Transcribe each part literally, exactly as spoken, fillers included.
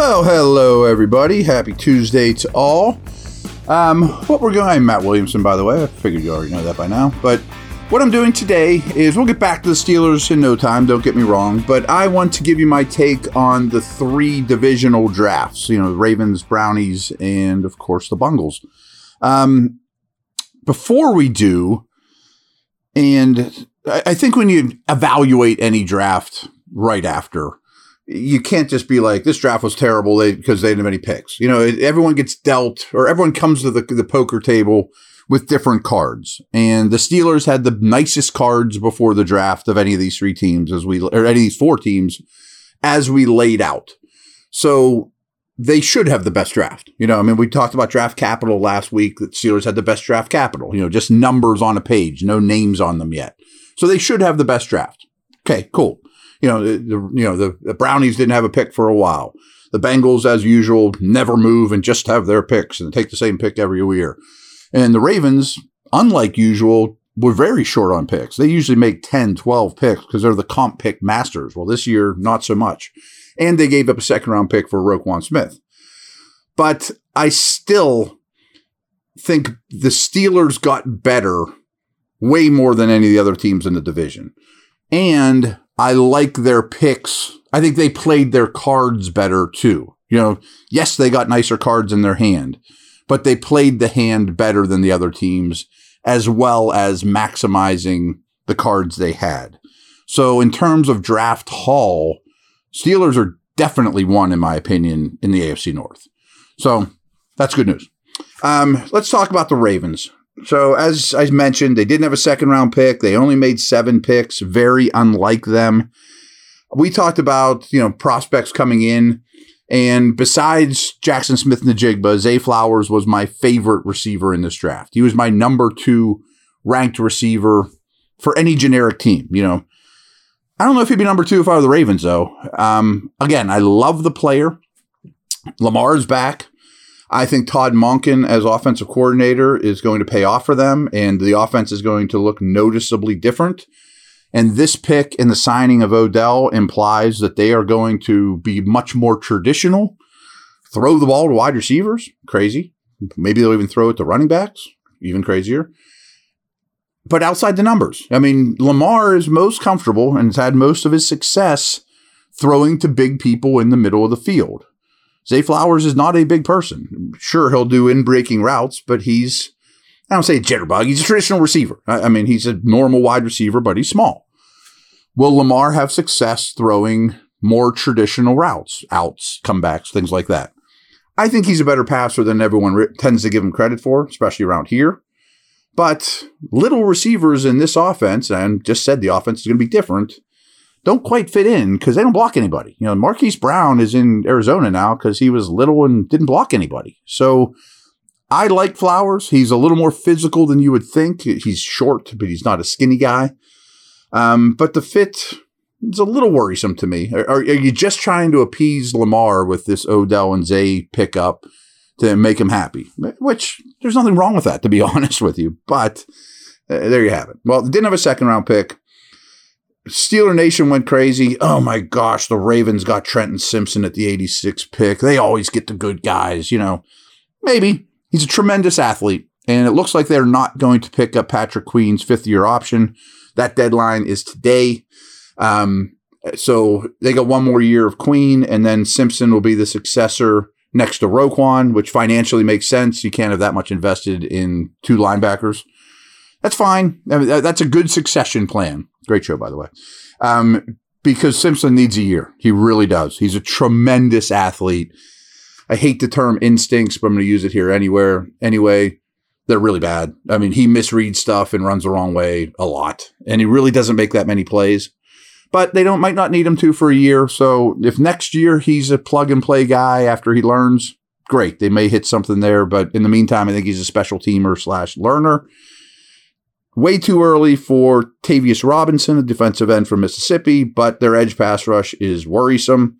Well, hello everybody. Happy Tuesday to all. Um, what we're going, I'm Matt Williamson, by the way. I figured you already know that by now. But what I'm doing today is we'll get back to the Steelers in no time. Don't get me wrong, but I want to give you my take on the three divisional drafts. You know, Ravens, Brownies, and of course the Bungles. Um, before we do, and I, I think when you evaluate any draft right after. You can't just be like, this draft was terrible because they, they didn't have any picks. You know, everyone gets dealt, or everyone comes to the, the poker table with different cards. And the Steelers had the nicest cards before the draft of any of these three teams, as we, or any of these four teams, as we laid out. So they should have the best draft. You know, I mean, we talked about draft capital last week, that Steelers had the best draft capital, you know, just numbers on a page, no names on them yet. So they should have the best draft. Okay, cool. You know, the, the you know the, the Brownies didn't have a pick for a while. The Bengals, as usual, never move and just have their picks and take the same pick every year. And the Ravens, unlike usual, were very short on picks. They usually make ten, twelve picks because they're the comp pick masters. Well, this year, not so much. And they gave up a second-round pick for Roquan Smith. But I still think the Steelers got better way more than any of the other teams in the division. And I like their picks. I think they played their cards better too. You know, yes, they got nicer cards in their hand, but they played the hand better than the other teams, as well as maximizing the cards they had. So in terms of draft haul, Steelers are definitely one, in my opinion, in the A F C North. So that's good news. Um, let's talk about the Ravens. So, as I mentioned, they didn't have a second-round pick. They only made seven picks, very unlike them. We talked about, you know, prospects coming in, and besides Jackson Smith-Njigba, Zay Flowers was my favorite receiver in this draft. He was my number two ranked receiver for any generic team, you know. I don't know if he'd be number two if I were the Ravens, though. Um, again, I love the player. Lamar's back. I think Todd Monken as offensive coordinator is going to pay off for them, and the offense is going to look noticeably different. And this pick and the signing of Odell implies that they are going to be much more traditional, throw the ball to wide receivers, crazy. Maybe they'll even throw it to running backs, even crazier. But outside the numbers, I mean, Lamar is most comfortable and has had most of his success throwing to big people in the middle of the field. Zay Flowers is not a big person. Sure, he'll do in-breaking routes, but he's, I don't say a jitterbug, he's a traditional receiver. I, I mean, he's a normal wide receiver, but he's small. Will Lamar have success throwing more traditional routes, outs, comebacks, things like that? I think he's a better passer than everyone re- tends to give him credit for, especially around here. But little receivers in this offense, and I just said the offense is going to be different, don't quite fit in because they don't block anybody. You know, Marquise Brown is in Arizona now because he was little and didn't block anybody. So I like Flowers. He's a little more physical than you would think. He's short, but he's not a skinny guy. Um, but the fit is a little worrisome to me. Are, are you just trying to appease Lamar with this Odell and Zay pickup to make him happy? Which there's nothing wrong with that, to be honest with you. But uh, there you have it. Well, didn't have a second round pick. Steeler Nation went crazy. Oh, my gosh. The Ravens got Trenton Simpson at the eighty-six pick. They always get the good guys, you know. Maybe. He's a tremendous athlete, and it looks like they're not going to pick up Patrick Queen's fifth-year option. That deadline is today. Um, so they got one more year of Queen, and then Simpson will be the successor next to Roquan, which financially makes sense. You can't have that much invested in two linebackers. That's fine. I mean, that's a good succession plan. Great show, by the way, um, because Simpson needs a year. He really does. He's a tremendous athlete. I hate the term instincts, but I'm going to use it here anywhere. Anyway, they're really bad. I mean, he misreads stuff and runs the wrong way a lot, and he really doesn't make that many plays. But they don't might not need him to for a year. So if next year he's a plug-and-play guy after he learns, great. They may hit something there, but in the meantime, I think he's a special teamer slash learner. Way too early for Tavius Robinson, a defensive end from Mississippi, but their edge pass rush is worrisome.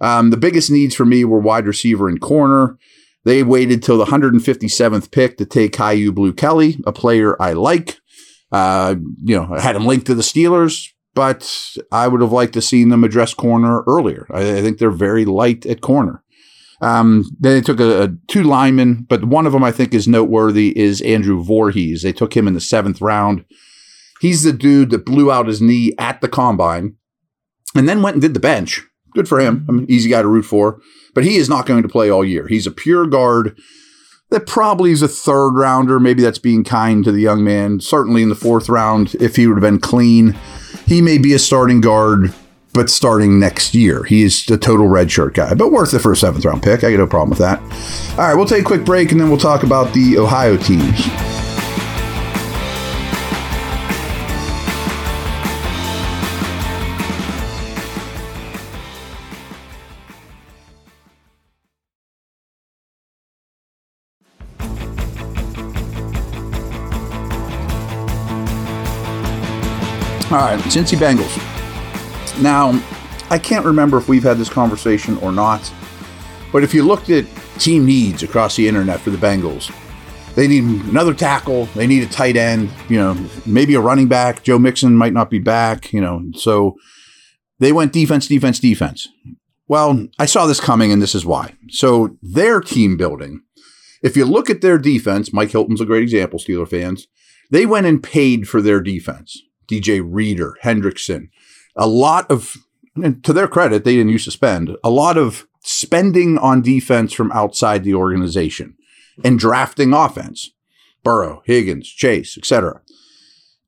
Um, the biggest needs for me were wide receiver and corner. They waited till the one hundred fifty-seventh pick to take Caillou Blue Kelly, a player I like. Uh, you know, I had him linked to the Steelers, but I would have liked to seen them address corner earlier. I, I think they're very light at corner. Um, then they took a, a two linemen, but one of them I think is noteworthy is Andrew Voorhees. They took him in the seventh round. He's the dude that blew out his knee at the combine and then went and did the bench. Good for him. I'm an easy guy to root for, but he is not going to play all year. He's a pure guard that probably is a third rounder. Maybe that's being kind to the young man. Certainly in the fourth round, if he would have been clean, he may be a starting guard, but starting next year. He is the total redshirt guy, but worth it for a seventh round pick. I got no problem with that. All right, we'll take a quick break and then we'll talk about the Ohio teams. All right, Cincy Bengals. Now, I can't remember if we've had this conversation or not, but if you looked at team needs across the internet for the Bengals, they need another tackle, they need a tight end, you know, maybe a running back. Joe Mixon might not be back, you know, so they went defense, defense, defense. Well, I saw this coming, and this is why. So their team building, if you look at their defense, Mike Hilton's a great example, Steeler fans, they went and paid for their defense. D J Reeder, Hendrickson, a lot of, and to their credit, they didn't used to spend, a lot of spending on defense from outside the organization and drafting offense, Burrow, Higgins, Chase, et cetera.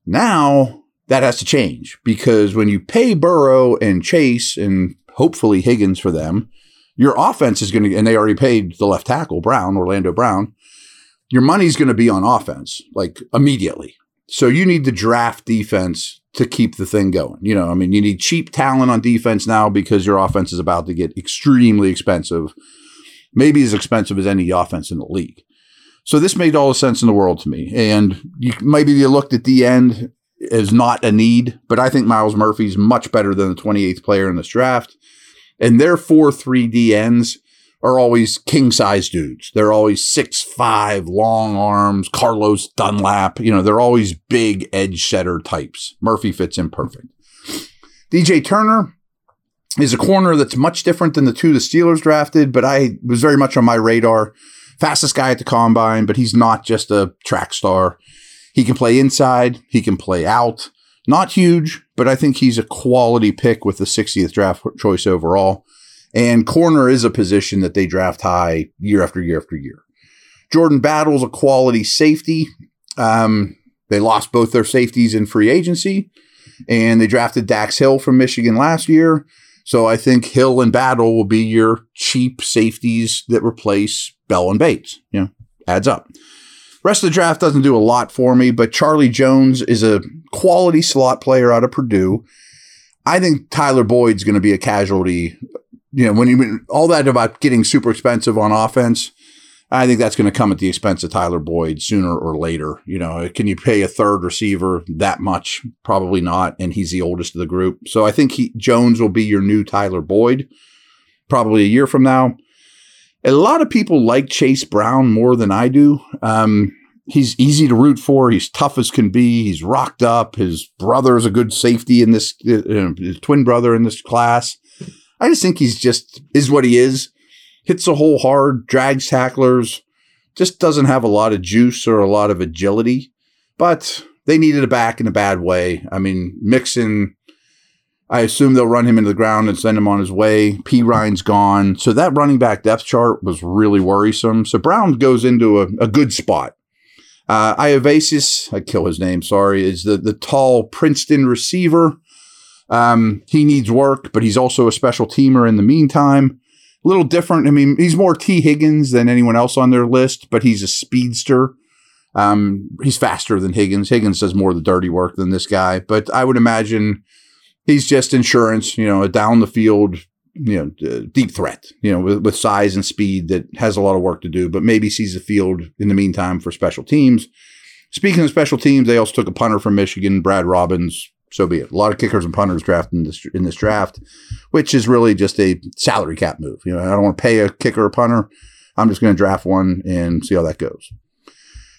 Now that has to change because when you pay Burrow and Chase and hopefully Higgins for them, your offense is going to, and they already paid the left tackle, Brown, Orlando Brown, your money's going to be on offense, like immediately. So you need to draft defense to keep the thing going. You know, I mean, you need cheap talent on defense now because your offense is about to get extremely expensive, maybe as expensive as any offense in the league. So this made all the sense in the world to me. And you, maybe you looked at the end as not a need, but I think Miles Murphy's much better than the twenty-eighth player in this draft. And their four three D Ns are always king-size dudes. They're always six five, long arms, Carlos Dunlap. You know, they're always big edge setter types. Murphy fits in perfect. D J Turner is a corner that's much different than the two the Steelers drafted, but I was very much on my radar. Fastest guy at the combine, but he's not just a track star. He can play inside. He can play out. Not huge, but I think he's a quality pick with the sixtieth draft choice overall. And corner is a position that they draft high year after year after year. Jordan Battle's a quality safety. Um, they lost both their safeties in free agency, and they drafted Dax Hill from Michigan last year. So I think Hill and Battle will be your cheap safeties that replace Bell and Bates. You know, adds up. Rest of the draft doesn't do a lot for me, but Charlie Jones is a quality slot player out of Purdue. I think Tyler Boyd's going to be a casualty. You know, when you all that about getting super expensive on offense, I think that's going to come at the expense of Tyler Boyd sooner or later. You know, can you pay a third receiver that much? Probably not. And he's the oldest of the group. So I think he, Jones will be your new Tyler Boyd probably a year from now. A lot of people like Chase Brown more than I do. Um, he's easy to root for. He's tough as can be. He's rocked up. His brother is a good safety in this, uh, his twin brother in this class. I just think he's just is what he is, hits the hole hard, drags tacklers, just doesn't have a lot of juice or a lot of agility, but they needed a back in a bad way. I mean, Mixon, I assume they'll run him into the ground and send him on his way. P. Ryan's gone. So that running back depth chart was really worrisome. So Brown goes into a, a good spot. Uh, Iovasis, I kill his name, sorry, is the, the tall Princeton receiver. Um, he needs work, but he's also a special teamer in the meantime. A little different. I mean, he's more T. Higgins than anyone else on their list, but he's a speedster. Um, he's faster than Higgins. Higgins does more of the dirty work than this guy, but I would imagine he's just insurance, you know, a down the field, you know, uh, deep threat, you know, with, with size and speed that has a lot of work to do, but maybe sees the field in the meantime for special teams. Speaking of special teams, they also took a punter from Michigan, Brad Robbins. So be it. A lot of kickers and punters drafted in this, in this draft, which is really just a salary cap move. You know, I don't want to pay a kicker or punter. I'm just going to draft one and see how that goes.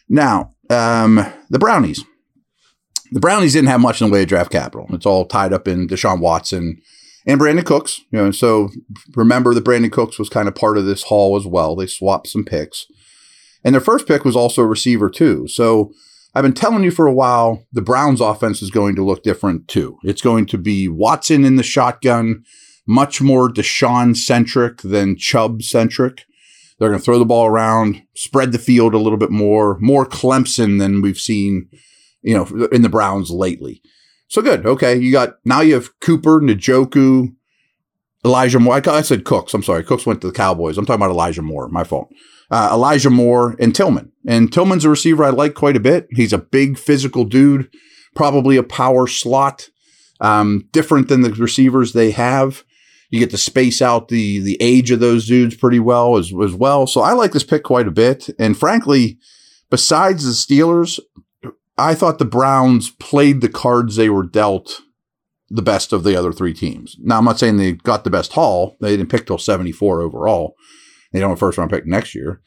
Now, um, the Brownies. The Brownies didn't have much in the way of draft capital. It's all tied up in Deshaun Watson and Brandon Cooks. You know, and so remember that Brandon Cooks was kind of part of this haul as well. They swapped some picks. And their first pick was also a receiver too. So I've been telling you for a while, the Browns offense is going to look different too. It's going to be Watson in the shotgun, much more Deshaun-centric than Chubb-centric. They're going to throw the ball around, spread the field a little bit more, more Clemson than we've seen, you know, in the Browns lately. So good. Okay. You got, now you have Cooper, Njoku, Elijah Moore. I, I said Cooks. I'm sorry. Cooks went to the Cowboys. I'm talking about Elijah Moore. My fault. Uh, Elijah Moore and Tillman. And Tillman's a receiver I like quite a bit. He's a big physical dude, probably a power slot, um, different than the receivers they have. You get to space out the the age of those dudes pretty well as, as well. So I like this pick quite a bit. And frankly, besides the Steelers, I thought the Browns played the cards they were dealt the best of the other three teams. Now, I'm not saying they got the best haul. They didn't pick till seventy-four overall. They don't have a first-round pick next year.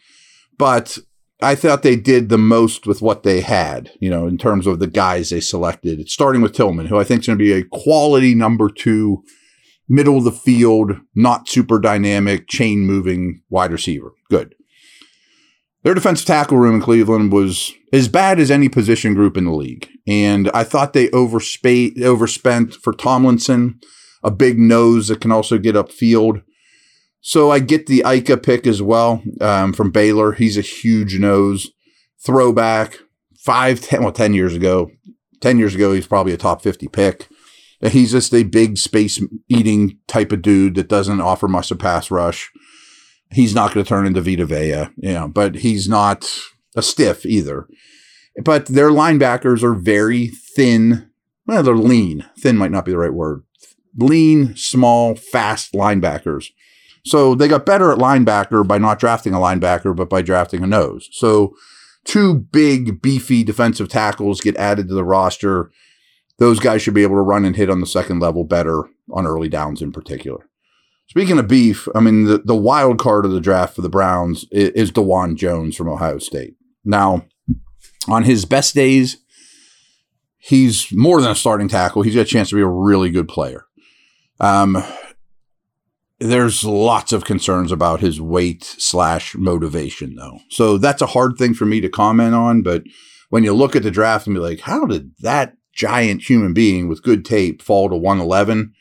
But I thought they did the most with what they had, you know, in terms of the guys they selected. It's starting with Tillman, who I think is going to be a quality number two, middle of the field, not super dynamic, chain-moving wide receiver. Good. Their defensive tackle room in Cleveland was as bad as any position group in the league. And I thought they overspa- overspent for Tomlinson, a big nose that can also get upfield. So I get the Ica pick as well um, from Baylor. He's a huge nose. Throwback, five, ten, well, ten years ago. Ten years ago, he's probably a top fifty pick. He's just a big space-eating type of dude that doesn't offer much of a pass rush. He's not going to turn into Vita Vea, you know, but he's not a stiff either. But their linebackers are very thin. Well, they're lean. Thin might not be the right word. Lean, small, fast linebackers. So they got better at linebacker by not drafting a linebacker, but by drafting a nose. So two big, beefy defensive tackles get added to the roster. Those guys should be able to run and hit on the second level better on early downs in particular. Speaking of beef, I mean, the, the wild card of the draft for the Browns is, is DeJuan Jones from Ohio State. Now, on his best days, he's more than a starting tackle. He's got a chance to be a really good player. Um, there's lots of concerns about his weight slash motivation, though. So that's a hard thing for me to comment on. But when you look at the draft and be like, how did that giant human being with good tape fall to one eleven.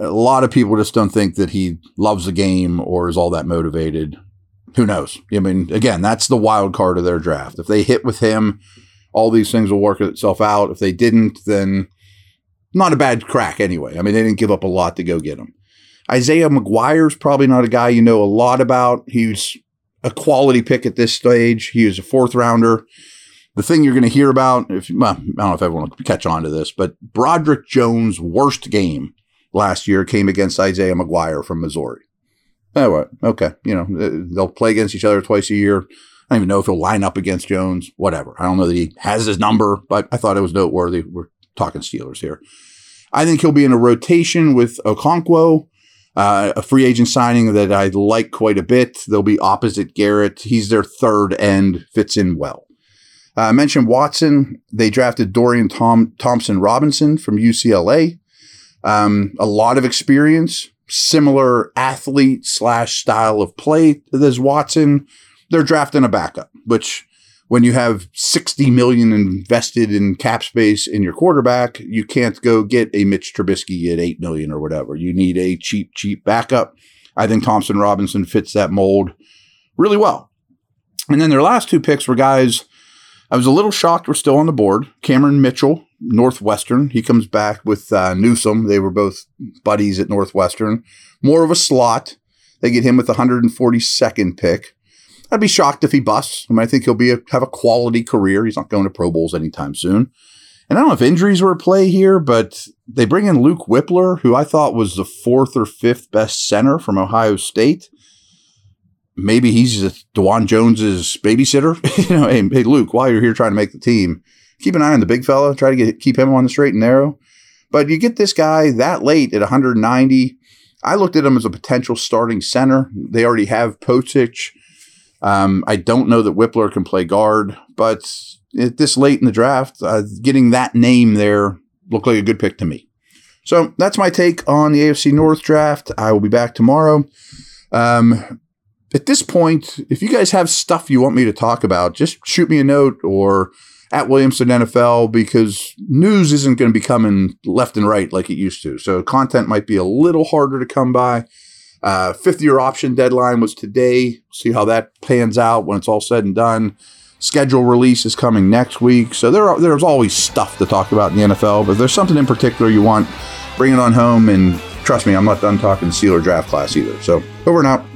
A lot of people just don't think that he loves the game or is all that motivated. Who knows? I mean, again, that's the wild card of their draft. If they hit with him, all these things will work itself out. If they didn't, then not a bad crack anyway. I mean, they didn't give up a lot to go get him. Isaiah McGuire is probably not a guy you know a lot about. He's a quality pick at this stage. He is a fourth rounder. The thing you're going to hear about, if well, I don't know if everyone will catch on to this, but Broderick Jones' worst game last year came against Isaiah McGuire from Missouri. Oh, okay. You know, they'll play against each other twice a year. I don't even know if he'll line up against Jones, whatever. I don't know that he has his number, but I thought it was noteworthy. We're talking Steelers here. I think he'll be in a rotation with Okonkwo, uh, a free agent signing that I like quite a bit. They'll be opposite Garrett. He's their third end, fits in well. I uh, mentioned Watson. They drafted Dorian Tom- Thompson Robinson from U C L A. Um, a lot of experience, similar athlete slash style of play as Watson. They're drafting a backup, which when you have sixty million dollars invested in cap space in your quarterback, you can't go get a Mitch Trubisky at eight million dollars or whatever. You need a cheap, cheap backup. I think Thompson Robinson fits that mold really well. And then their last two picks were guys I was a little shocked we're still on the board. Cameron Mitchell, Northwestern. He comes back with uh, Newsom. They were both buddies at Northwestern. More of a slot. They get him with the one hundred forty-second pick. I'd be shocked if he busts. I mean, I think he'll be a, have a quality career. He's not going to Pro Bowls anytime soon. And I don't know if injuries were at play here, but they bring in Luke Whippler, who I thought was the fourth or fifth best center from Ohio State. Maybe he's DeJuan Jones's babysitter. you know, hey, hey, Luke, while you're here trying to make the team, keep an eye on the big fella. Try to get keep him on the straight and narrow. But you get this guy that late at one hundred ninety. I looked at him as a potential starting center. They already have Potich. Um, I don't know that Whippler can play guard, but at this late in the draft, uh, getting that name there looked like a good pick to me. So that's my take on the A F C North draft. I will be back tomorrow. Um, at this point, if you guys have stuff you want me to talk about, just shoot me a note or at Williamson N F L, because news isn't going to be coming left and right like it used to. So content might be a little harder to come by. Uh, fifth-year option deadline was today. See how that pans out when it's all said and done. Schedule release is coming next week. So there are, there's always stuff to talk about in the N F L. But if there's something in particular you want, bring it on home. And trust me, I'm not done talking Steeler draft class either. So over and out.